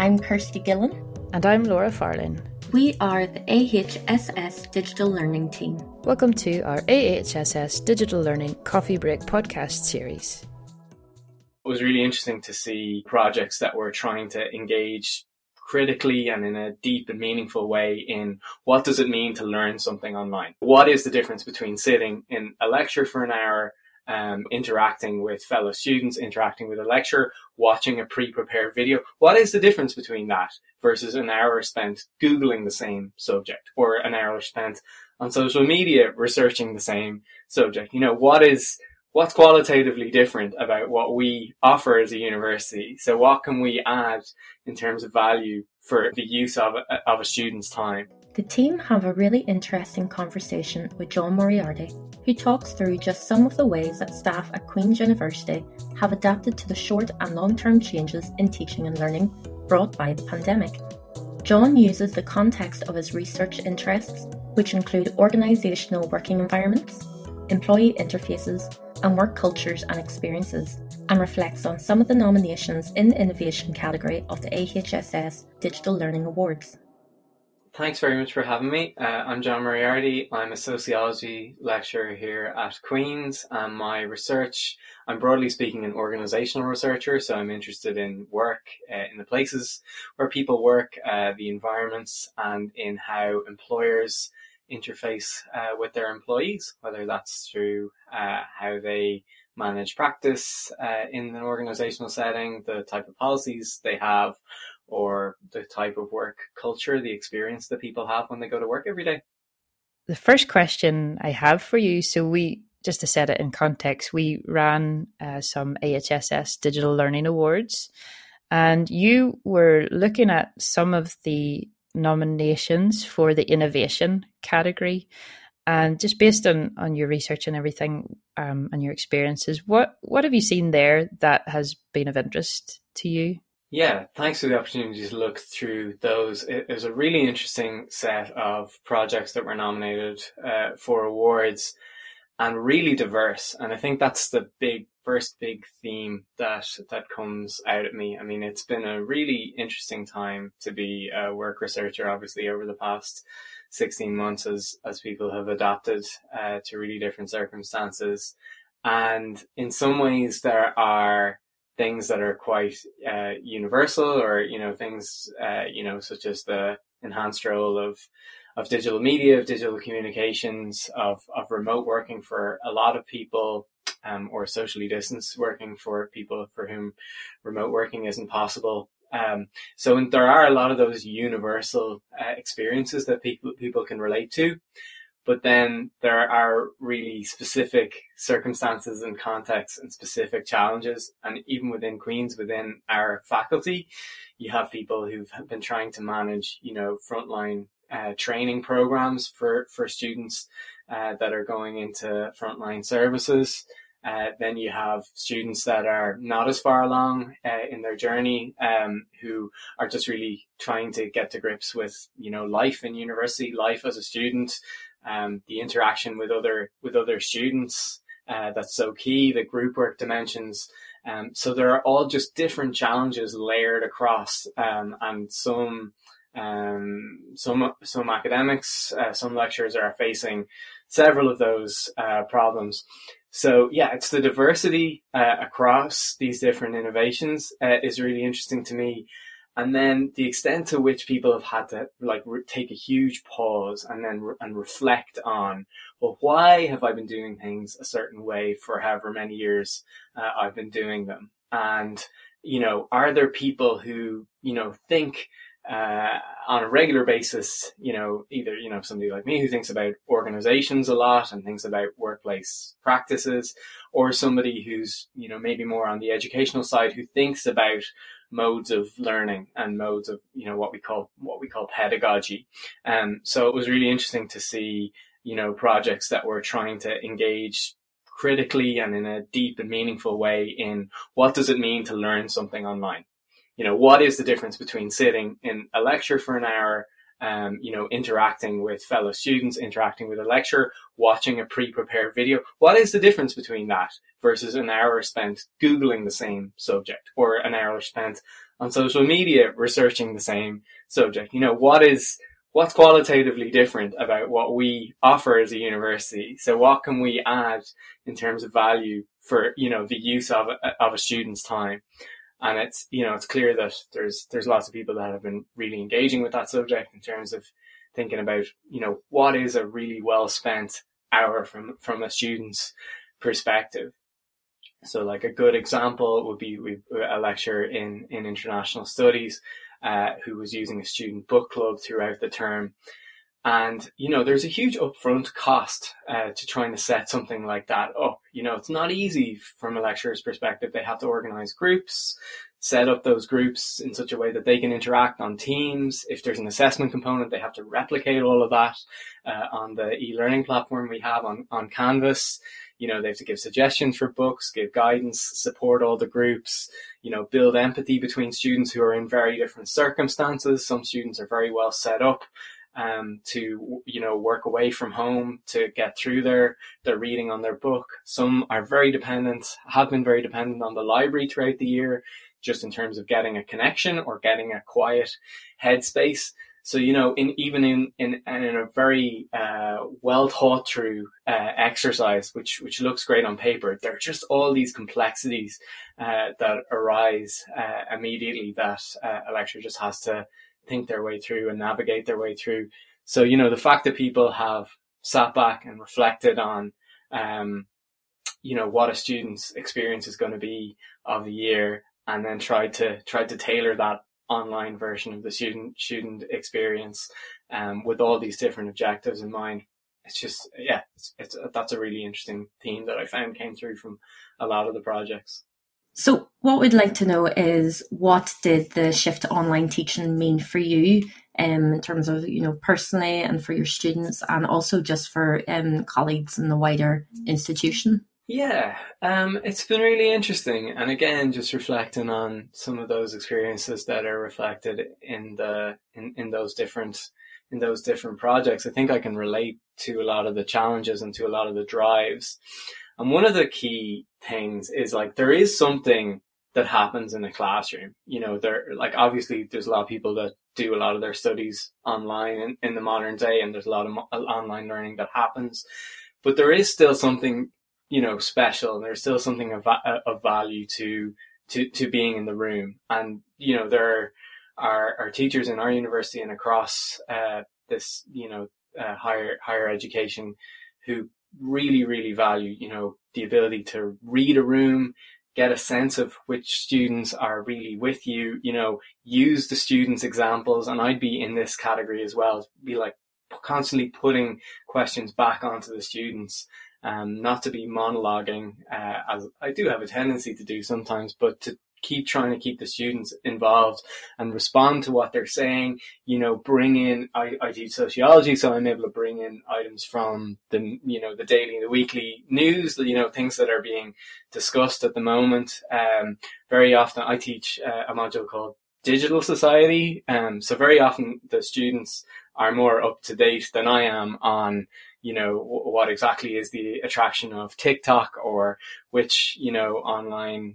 I'm Kirsty Gillen. And I'm Laura Farlin. We are the AHSS Digital Learning Team. Welcome to our AHSS Digital Learning Coffee Break podcast series. It was really interesting to see projects that were trying to engage critically and in a deep and meaningful way in what does it mean to learn something online? What is the difference between sitting in a lecture for an hour, interacting with fellow students, interacting with a lecturer, watching a pre-prepared video? What is the difference between that versus an hour spent Googling the same subject or an hour spent on social media researching the same subject? You know, what's qualitatively different about what we offer as a university? So what can we add in terms of value for the use of a student's time? The team have a really interesting conversation with John Moriarty, who talks through just some of the ways that staff at Queen's University have adapted to the short and long-term changes in teaching and learning brought by the pandemic. John uses the context of his research interests, which include organisational working environments, employee interfaces, and work cultures and experiences, and reflects on some of the nominations in the innovation category of the AHSS Digital Learning Awards. Thanks very much for having me. I'm John Moriarty. I'm a sociology lecturer here at Queen's, and my research, I'm broadly speaking an organisational researcher, so I'm interested in work, in the places where people work, the environments, and in how employers interface with their employees, whether that's through how they manage practice in an organisational setting, the type of policies they have, or the type of work culture, the experience that people have when they go to work every day. The first question I have for you, so we, just to set it in context, we ran some AHSS Digital Learning Awards, and you were looking at some of the nominations for the innovation category, and just based on your research and everything and your experiences, what have you seen there that has been of interest to you? Yeah, thanks for the opportunity to look through those. It was a really interesting set of projects that were nominated for awards, and really diverse. And I think that's the first big theme that comes out at me. I mean, it's been a really interesting time to be a work researcher, obviously, over the past 16 months as people have adapted to really different circumstances. And in some ways, there are things that are quite universal, or, you know, things, you know, such as the enhanced role of digital media, of digital communications, of remote working for a lot of people, or socially distanced working for people for whom remote working isn't possible. So there are a lot of those universal experiences that people can relate to. But then there are really specific circumstances and contexts and specific challenges. And even within Queen's, within our faculty, you have people who've been trying to manage, you know, frontline training programs for students that are going into frontline services. Then you have students that are not as far along in their journey, who are just really trying to get to grips with, you know, life in university, life as a student. The interaction with other students, that's so key, the group work dimensions. So there are all just different challenges layered across, and some academics, some lecturers are facing several of those problems. So yeah, it's the diversity across these different innovations is really interesting to me. And then the extent to which people have had to take a huge pause and then reflect on, well, why have I been doing things a certain way for however many years I've been doing them? And, you know, are there people who, you know, think on a regular basis, you know, either, you know, somebody like me who thinks about organizations a lot and thinks about workplace practices, or somebody who's, you know, maybe more on the educational side who thinks about modes of learning and modes of, you know, what we call pedagogy. So it was really interesting to see, you know, projects that were trying to engage critically and in a deep and meaningful way in what does it mean to learn something online? You know, what is the difference between sitting in a lecture for an hour, you know, interacting with fellow students, interacting with a lecturer, watching a pre-prepared video? What is the difference between that versus an hour spent Googling the same subject or an hour spent on social media researching the same subject. You know, what's qualitatively different about what we offer as a university? So what can we add in terms of value for, you know, the use of a student's time? And it's, you know, it's clear that there's lots of people that have been really engaging with that subject in terms of thinking about, you know, what is a really well spent hour from a student's perspective. So like a good example would be a lecturer in international studies who was using a student book club throughout the term. And, you know, there's a huge upfront cost to trying to set something like that up. You know, it's not easy from a lecturer's perspective. They have to organize groups, set up those groups in such a way that they can interact on Teams. If there's an assessment component, they have to replicate all of that on the e-learning platform we have on Canvas. You know, they have to give suggestions for books, give guidance, support all the groups, you know, build empathy between students who are in very different circumstances. Some students are very well set up to, you know, work away from home to get through their reading on their book. Some are have been very dependent on the library throughout the year, just in terms of getting a connection or getting a quiet headspace. So, you know, in a very well thought through exercise, which looks great on paper, there are just all these complexities that arise immediately that a lecturer just has to think their way through and navigate their way through. So, you know, the fact that people have sat back and reflected on, you know, what a student's experience is going to be of the year, and then tried to tailor that online version of the student experience with all these different objectives in mind. It's just, yeah, that's a really interesting theme that I found came through from a lot of the projects. So what we'd like to know is, what did the shift to online teaching mean for you in terms of, you know, personally and for your students, and also just for colleagues in the wider institution? Yeah, it's been really interesting. And again, just reflecting on some of those experiences that are reflected in those different projects, I think I can relate to a lot of the challenges and to a lot of the drives. And one of the key things is, like, there is something that happens in a classroom. You know, obviously there's a lot of people that do a lot of their studies online in the modern day, and there's a lot of online learning that happens, but there is still something, you know, special, and there's still something of value to being in the room. And, you know, there are teachers in our university and across this, you know, higher education who really, really value, you know, the ability to read a room, get a sense of which students are really with you, you know, use the students' examples. And I'd be in this category as well, be like constantly putting questions back onto the students, not to be monologuing, as I do have a tendency to do sometimes, but to keep the students involved and respond to what they're saying. You know, I do sociology, so I'm able to bring in items from the, you know, the daily and the weekly news, you know, things that are being discussed at the moment. Very often I teach a module called Digital Society. So very often the students are more up to date than I am on, you know, what exactly is the attraction of TikTok, or which, you know, online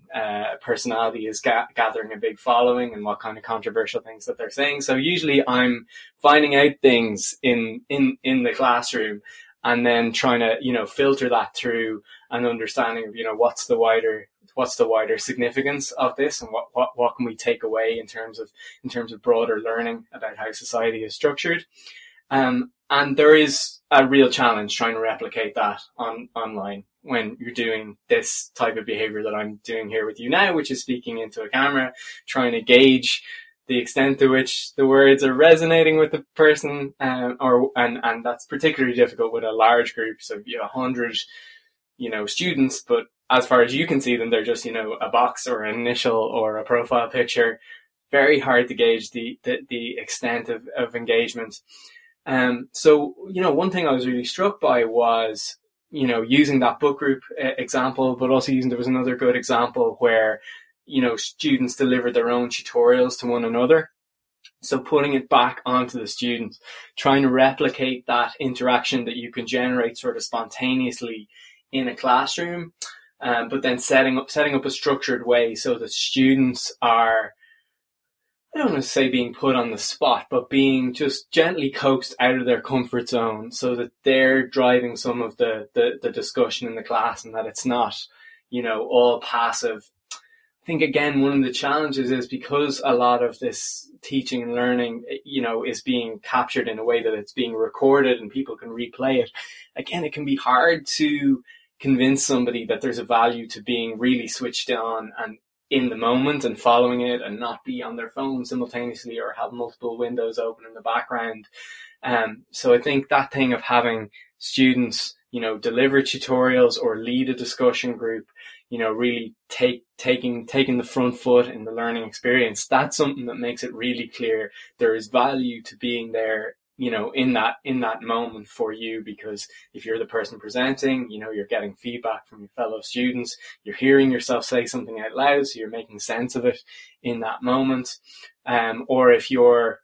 personality is gathering a big following, and what kind of controversial things that they're saying. So usually I'm finding out things in the classroom, and then trying to, you know, filter that through an understanding of, you know, what's the wider significance of this, and what can we take away in terms of broader learning about how society is structured. And there is a real challenge trying to replicate that online when you're doing this type of behavior that I'm doing here with you now, which is speaking into a camera, trying to gauge the extent to which the words are resonating with the person, and that's particularly difficult with a large group. So you have 100, you know, students, but as far as you can see them, they're just, you know, a box or an initial or a profile picture. Very hard to gauge the extent of engagement. So, you know, one thing I was really struck by was, you know, using that book group example, but also there was another good example where, you know, students delivered their own tutorials to one another. So putting it back onto the students, trying to replicate that interaction that you can generate sort of spontaneously in a classroom, but then setting up a structured way so that students are I don't want to say being put on the spot, but being just gently coaxed out of their comfort zone so that they're driving some of the discussion in the class, and that it's not, you know, all passive. I think, again, one of the challenges is because a lot of this teaching and learning, you know, is being captured in a way that it's being recorded and people can replay it. Again, it can be hard to convince somebody that there's a value to being really switched on and in the moment and following it and not be on their phone simultaneously or have multiple windows open in the background. So I think that thing of having students, you know, deliver tutorials or lead a discussion group, you know, really taking the front foot in the learning experience. That's something that makes it really clear. There is value to being there, you know, in that moment for you, because if you're the person presenting, you know, you're getting feedback from your fellow students, you're hearing yourself say something out loud, so you're making sense of it in that moment. Or if you're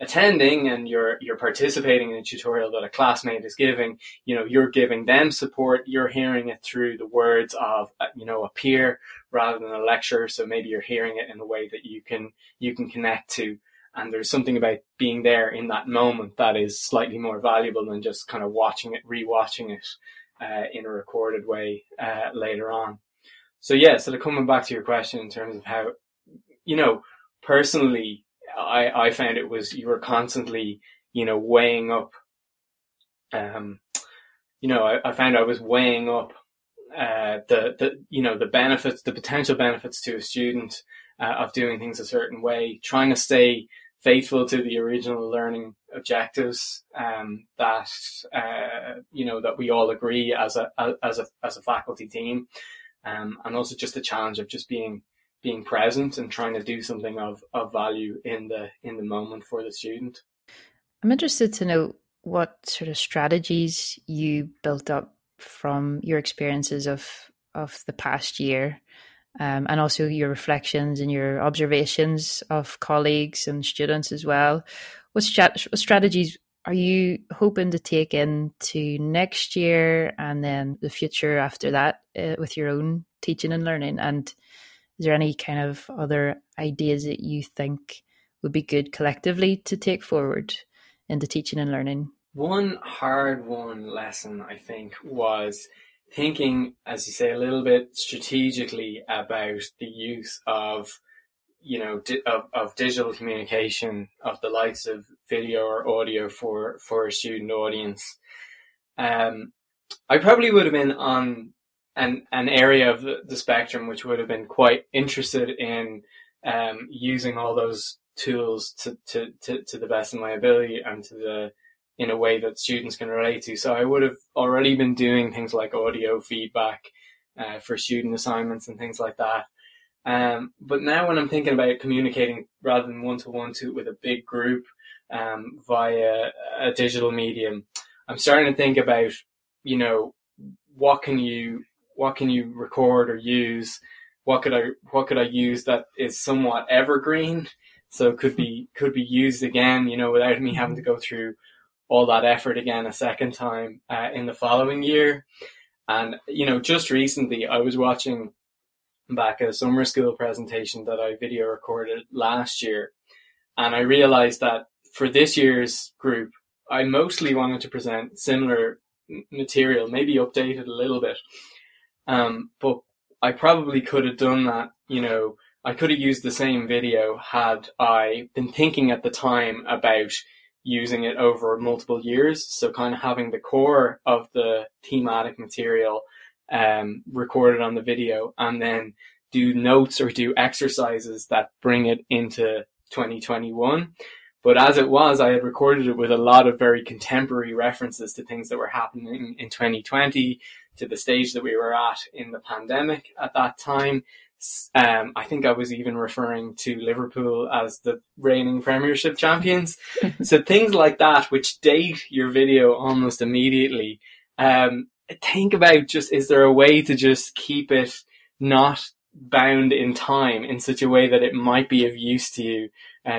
attending and you're participating in a tutorial that a classmate is giving, you know, you're giving them support, you're hearing it through the words of, you know, a peer rather than a lecturer. So maybe you're hearing it in a way that you can connect to. And there's something about being there in that moment that is slightly more valuable than just kind of watching it, rewatching it in a recorded way later on. So yeah, sort of coming back to your question in terms of how, you know, personally, I found it was you were constantly, you know, weighing up. You know, I found I was weighing up the you know, the benefits, the potential benefits to a student of doing things a certain way, trying to stay faithful to the original learning objectives that you know, that we all agree as a faculty team, and also just the challenge of just being present and trying to do something of value in the moment for the student. I'm interested to know what sort of strategies you built up from your experiences of the past year, and also your reflections and your observations of colleagues and students as well. What strategies are you hoping to take into next year and then the future after that with your own teaching and learning? And is there any kind of other ideas that you think would be good collectively to take forward into teaching and learning? One hard won lesson, I think, was thinking, as you say, a little bit strategically about the use of, you know, of digital communication, of the likes of video or audio for a student audience. I probably would have been on an area of the spectrum which would have been quite interested in using all those tools to the best of my ability and in a way that students can relate to. So I would have already been doing things like audio feedback for student assignments and things like that. But now when I'm thinking about communicating rather than one-to-one with a big group via a digital medium, I'm starting to think about, you know, what can you record or use? What could I use that is somewhat evergreen? So could be used again, you know, without me having to go through all that effort again a second time in the following year. And, you know, just recently I was watching back a summer school presentation that I video recorded last year. And I realized that for this year's group, I mostly wanted to present similar material, maybe updated a little bit. But I probably could have done that, you know, I could have used the same video had I been thinking at the time about using it over multiple years. So kind of having the core of the thematic material recorded on the video and then do notes or do exercises that bring it into 2021. But as it was, I had recorded it with a lot of very contemporary references to things that were happening in 2020, to the stage that we were at in the pandemic at that time. I think I was even referring to Liverpool as the reigning Premiership champions. So things like that, which date your video almost immediately. Think about just, is there a way to just keep it not bound in time in such a way that it might be of use to you,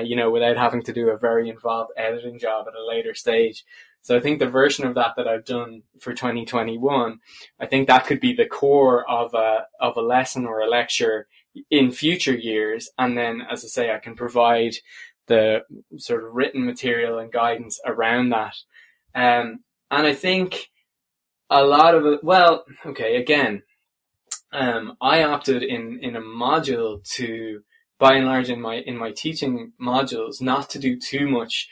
you know, without having to do a very involved editing job at a later stage. So I think the version of that I've done for 2021, I think that could be the core of a lesson or a lecture, in future years. And then, as I say, I can provide the sort of written material and guidance around that. And I think a lot of it, well, okay, again, I opted in a module to, by and large, in my teaching modules, not to do too much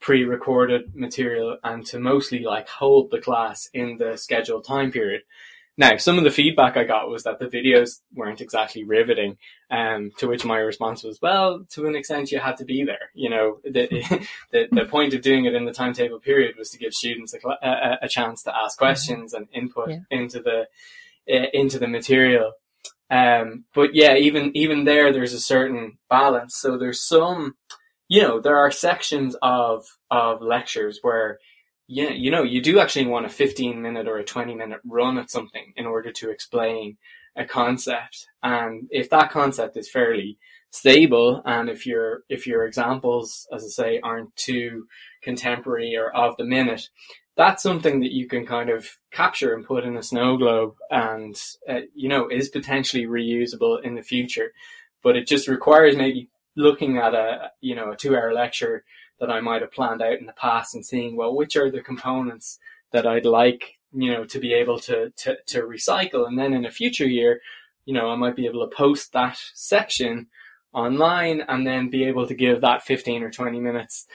pre-recorded material and to mostly like hold the class in the scheduled time period. Now, some of the feedback I got was that the videos weren't exactly riveting, to which my response was, well, to an extent, you had to be there. You know, the point of doing it in the timetable period was to give students a chance to ask questions and input into the material. But yeah, even there's a certain balance. So there's some, you know, there are sections of lectures where, yeah, you know, you do actually want a 15-minute or a 20-minute run at something in order to explain a concept. And if that concept is fairly stable, and if your examples, as I say, aren't too contemporary or of the minute, that's something that you can kind of capture and put in a snow globe and, you know, is potentially reusable in the future. But it just requires maybe looking at a 2-hour lecture that I might have planned out in the past and seeing, well, which are the components that I'd like, you know, to be able to recycle. And then in a future year, you know, I might be able to post that section online and then be able to give that 15 or 20 minutes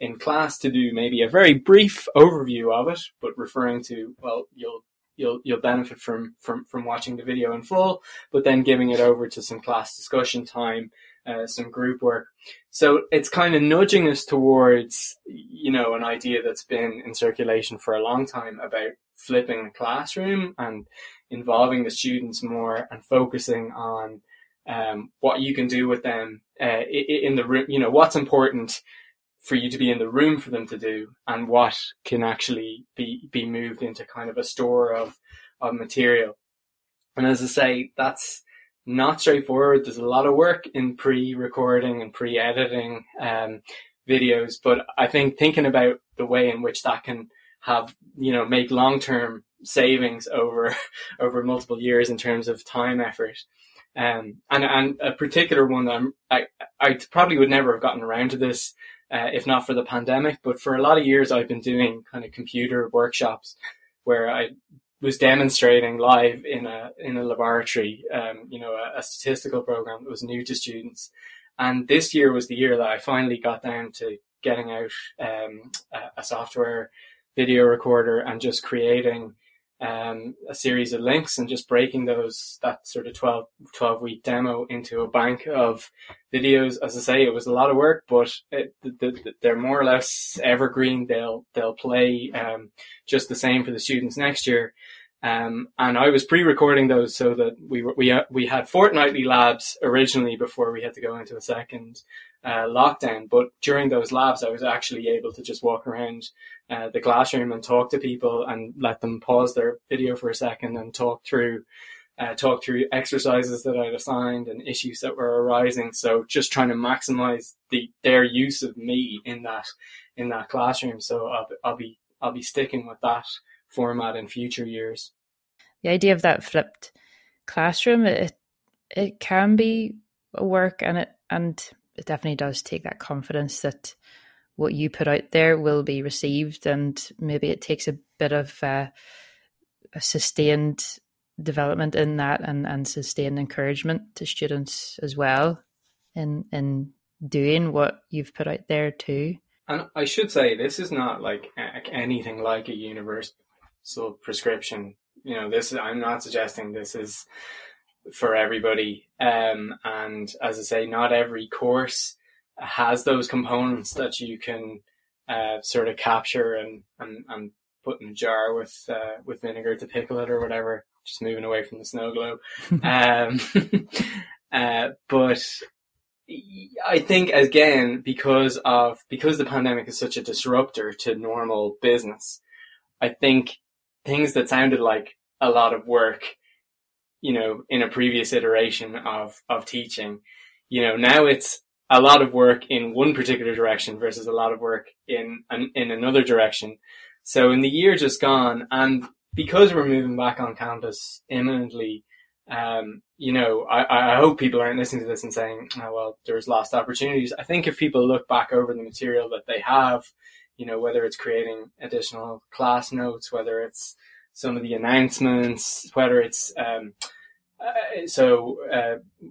in class to do maybe a very brief overview of it, but referring to, well, you'll benefit from watching the video in full, but then giving it over to some class discussion time, some group work. So it's kind of nudging us towards, you know, an idea that's been in circulation for a long time about flipping the classroom and involving the students more and focusing on what you can do with them in the room, you know, what's important for you to be in the room for them to do and what can actually be moved into kind of a store of material. And as I say, that's not straightforward. There's a lot of work in pre-recording and pre-editing videos, but I think thinking about the way in which that can have, you know, make long-term savings over multiple years in terms of time effort. And a particular one that I probably would never have gotten around to this if not for the pandemic, but for a lot of years I've been doing kind of computer workshops where I was demonstrating live in a laboratory, you know, a statistical program that was new to students. And this year was the year that I finally got down to getting out a software video recorder and just creating a series of links and just breaking that sort of 12-week demo into a bank of videos. As I say, it was a lot of work, but they're more or less evergreen. They'll play just the same for the students next year. And I was pre-recording those so that we had fortnightly labs originally before we had to go into a second lockdown. But during those labs, I was actually able to just walk around the classroom and talk to people and let them pause their video for a second and talk through exercises that I'd assigned and issues that were arising. So just trying to maximize their use of me in that classroom. So I'll be sticking with that format in future years. The idea of that flipped classroom, it can be a work, and it definitely does take that confidence that what you put out there will be received, and maybe it takes a bit of a sustained development in that and sustained encouragement to students as well in doing what you've put out there too. And I should say, this is not like anything like a universal prescription. You know, I'm not suggesting this is for everybody. And as I say, not every course has those components that you can sort of capture and put in a jar with vinegar to pickle it or whatever, just moving away from the snow globe. But I think, again, because the pandemic is such a disruptor to normal business, I think things that sounded like a lot of work, you know, in a previous iteration of teaching, you know, now it's a lot of work in one particular direction versus a lot of work in another direction. So in the year just gone, and because we're moving back on campus imminently, I hope people aren't listening to this and saying, oh, well, there's lost opportunities. I think if people look back over the material that they have, you know, whether it's creating additional class notes, whether it's some of the announcements, whether it's,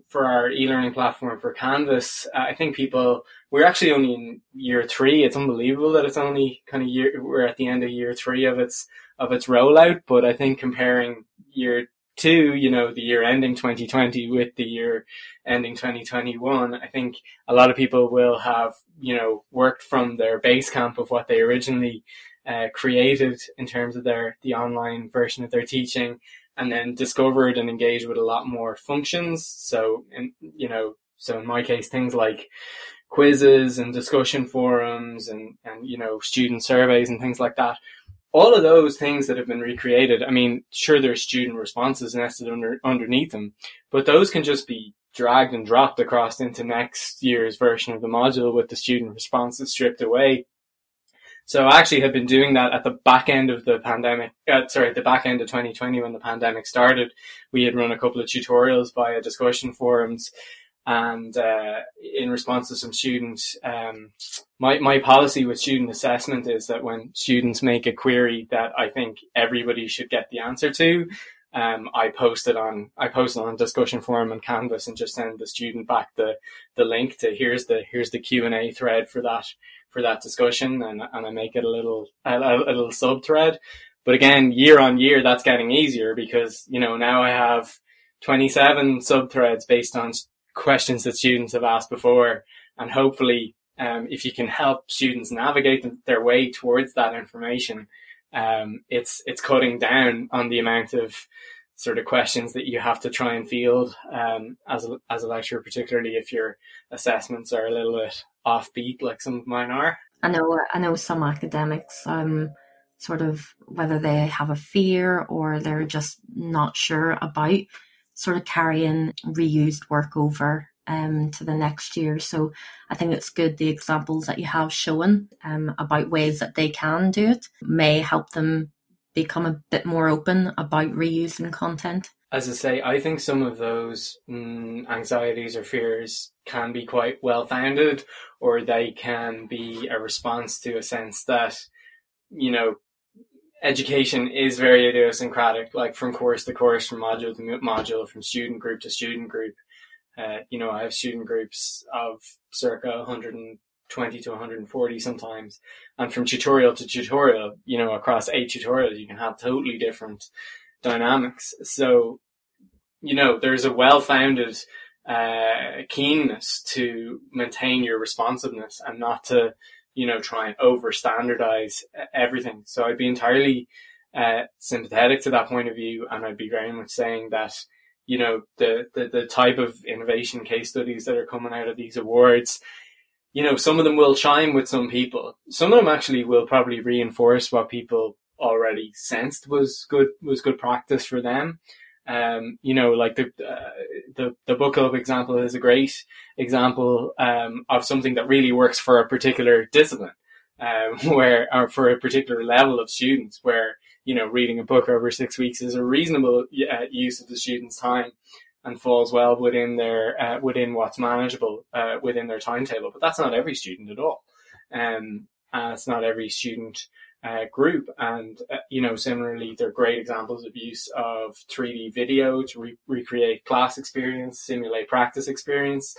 for our e-learning platform for Canvas, I think we're actually only in year three. It's unbelievable that it's only we're at the end of year three of its rollout. But I think comparing year two, you know, the year ending 2020 with the year ending 2021, I think a lot of people will have, you know, worked from their base camp of what they originally created in terms of the online version of their teaching, and then discovered and engaged with a lot more functions. So in my case, things like quizzes and discussion forums and you know, student surveys and things like that. All of those things that have been recreated, I mean, sure, there's student responses nested underneath them, but those can just be dragged and dropped across into next year's version of the module with the student responses stripped away. So I actually have been doing that at the back end of the pandemic, at the back end of 2020 when the pandemic started. We had run a couple of tutorials via discussion forums, and in response to some students, my policy with student assessment is that when students make a query that I think everybody should get the answer to, I post it on discussion forum and Canvas and just send the student back the link to here's the Q&A thread for that discussion, and I make it a little sub thread. But again, year on year, that's getting easier because, you know, now I have 27 sub threads based on questions that students have asked before. And hopefully, if you can help students navigate their way towards that information, it's cutting down on the amount of sort of questions that you have to try and field as a lecturer, particularly if your assessments are a little bit offbeat, like some of mine are. I know some academics, sort of whether they have a fear or they're just not sure about sort of carrying reused work over to the next year. So I think it's good the examples that you have shown about ways that they can do it may help them become a bit more open about reusing content. As I say, I think some of those anxieties or fears can be quite well-founded, or they can be a response to a sense that, you know, education is very idiosyncratic, like from course to course, from module to module, from student group to student group. You know, I have student groups of circa 120 to 140 sometimes, and from tutorial to tutorial, you know, across 8 tutorials you can have totally different dynamics. So, you know, there's a well-founded keenness to maintain your responsiveness and not to, you know, try and over standardize everything. So I'd be entirely sympathetic to that point of view, and I'd be very much saying that, you know, the type of innovation case studies that are coming out of these awards, you know, some of them will chime with some people. Some of them actually will probably reinforce what people already sensed was good practice for them. You know, like the book club example is a great example of something that really works for a particular discipline, or for a particular level of students, where, you know, reading a book over 6 weeks is a reasonable use of the student's time and falls well within within what's manageable within their timetable. But that's not every student at all. It's not every student group. And, you know, similarly, they're great examples of use of 3D video to recreate class experience, simulate practice experience,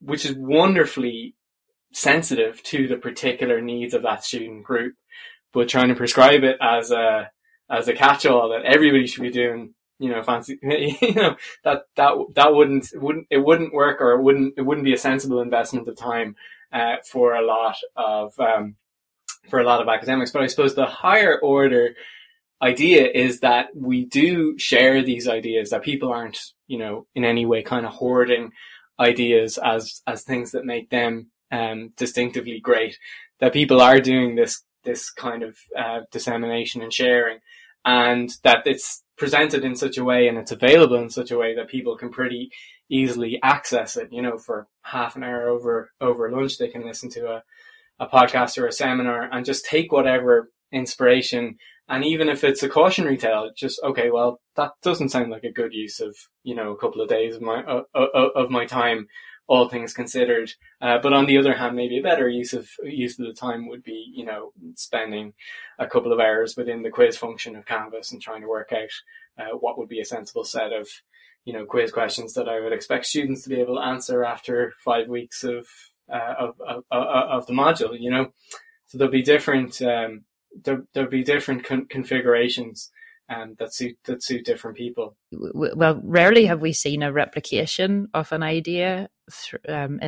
which is wonderfully sensitive to the particular needs of that student group. But trying to prescribe it as a catch-all that everybody should be doing, you know, fancy, you know, that wouldn't work, or it wouldn't be a sensible investment of time for a lot of academics. But I suppose the higher order idea is that we do share these ideas, that people aren't, you know, in any way kind of hoarding ideas as things that make them distinctively great, that people are doing this kind of dissemination and sharing, and that it's presented in such a way and it's available in such a way that people can pretty easily access it. You know, for half an hour over lunch, they can listen to a podcast or a seminar and just take whatever inspiration And even if it's a cautionary tale, it's just, okay, well, that doesn't sound like a good use of, you know, a couple of days of my time, all things considered. But on the other hand, maybe a better use of the time would be, you know, spending a couple of hours within the quiz function of Canvas and trying to work out what would be a sensible set of, you know, quiz questions that I would expect students to be able to answer after 5 weeks of the module, you know. So there'll be different, there'll be different configurations that suit different people. Well, rarely have we seen a replication of an idea from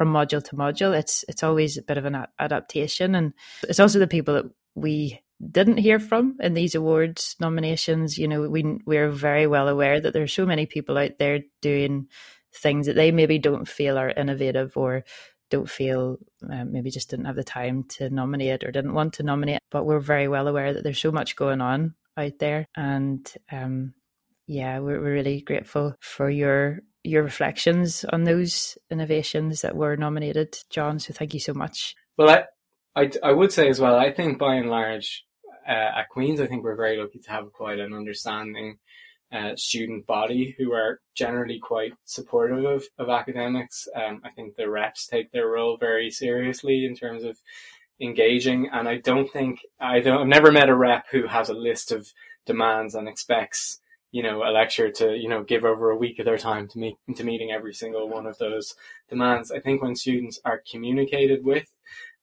module to module. It's always a bit of an adaptation, and it's also the people that we didn't hear from in these awards nominations. You know, we're very well aware that there are so many people out there doing things that they maybe don't feel are innovative, or don't feel maybe just didn't have the time to nominate, or didn't want to nominate. But we're very well aware that there's so much going on out there, and we're really grateful for your reflections on those innovations that were nominated, John, so thank you so much. Well, I would say as well, I think by and large at Queen's, I think we're very lucky to have quite an understanding student body who are generally quite supportive of academics. I think the reps take their role very seriously in terms of engaging, and I've never met a rep who has a list of demands and expects, you know, a lecturer to, you know, give over a week of their time to meeting every single one of those demands. I think when students are communicated with,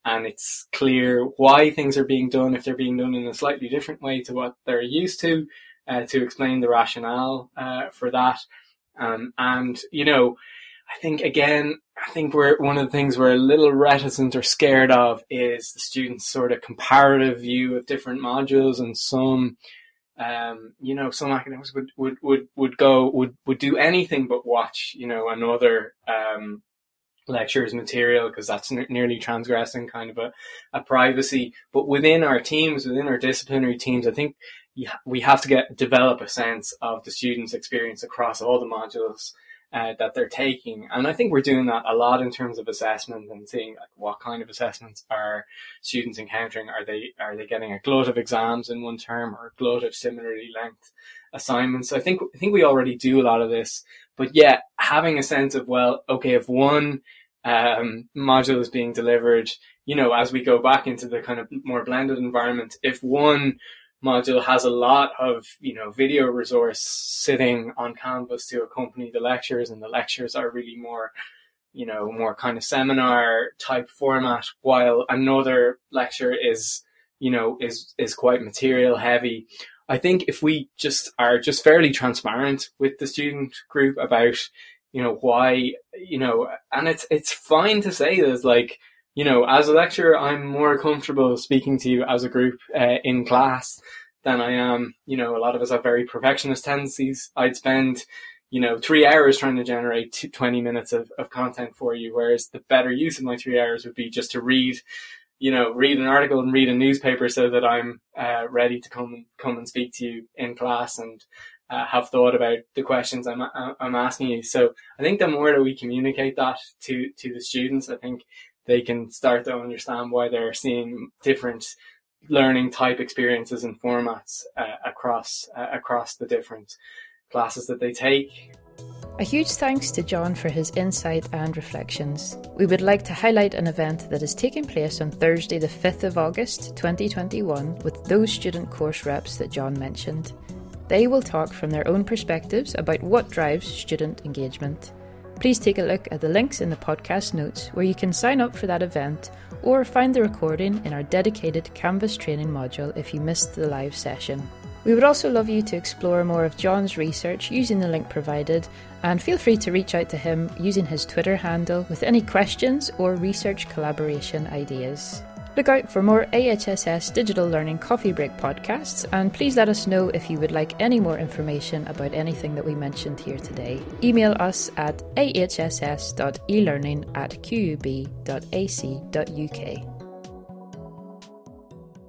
and it's clear why things are being done, if they're being done in a slightly different way to what they're used to explain the rationale for that. And, you know, I think we're one of the things we're a little reticent or scared of is the students' sort of comparative view of different modules, and some academics would do anything but watch, you know, another lecturer's material, because that's nearly transgressing kind of a privacy. But within our teams, within our disciplinary teams, I think we have to develop a sense of the students' experience across all the modules that they're taking. And I think we're doing that a lot in terms of assessment, and seeing like what kind of assessments are students encountering. Are they getting a glut of exams in one term, or a glut of similarly length assignments? So I think we already do a lot of this, but yeah, having a sense of, well, okay, if one module is being delivered, you know, as we go back into the kind of more blended environment, if one module has a lot of, you know, video resource sitting on Canvas to accompany the lectures, and the lectures are really more, you know, more kind of seminar type format, while another lecture is, you know, is quite material heavy. I think if we are fairly transparent with the student group about, you know, why, you know, and it's fine to say that, like, you know, as a lecturer, I'm more comfortable speaking to you as a group in class than I am. You know, a lot of us have very perfectionist tendencies. I'd spend, you know, 3 hours trying to generate 20 minutes of content for you, whereas the better use of my 3 hours would be just to read an article and read a newspaper, so that I'm ready to come and speak to you in class, and have thought about the questions I'm asking you. So I think the more that we communicate that to the students, I think they can start to understand why they're seeing different learning type experiences and formats across the different classes that they take. A huge thanks to John for his insight and reflections. We would like to highlight an event that is taking place on Thursday, the 5th of August, 2021, with those student course reps that John mentioned. They will talk from their own perspectives about what drives student engagement. Please take a look at the links in the podcast notes, where you can sign up for that event, or find the recording in our dedicated Canvas training module if you missed the live session. We would also love you to explore more of John's research using the link provided, and feel free to reach out to him using his Twitter handle with any questions or research collaboration ideas. Look out for more AHSS Digital Learning Coffee Break podcasts, and please let us know if you would like any more information about anything that we mentioned here today. Email us at ahss.elearning@qub.ac.uk.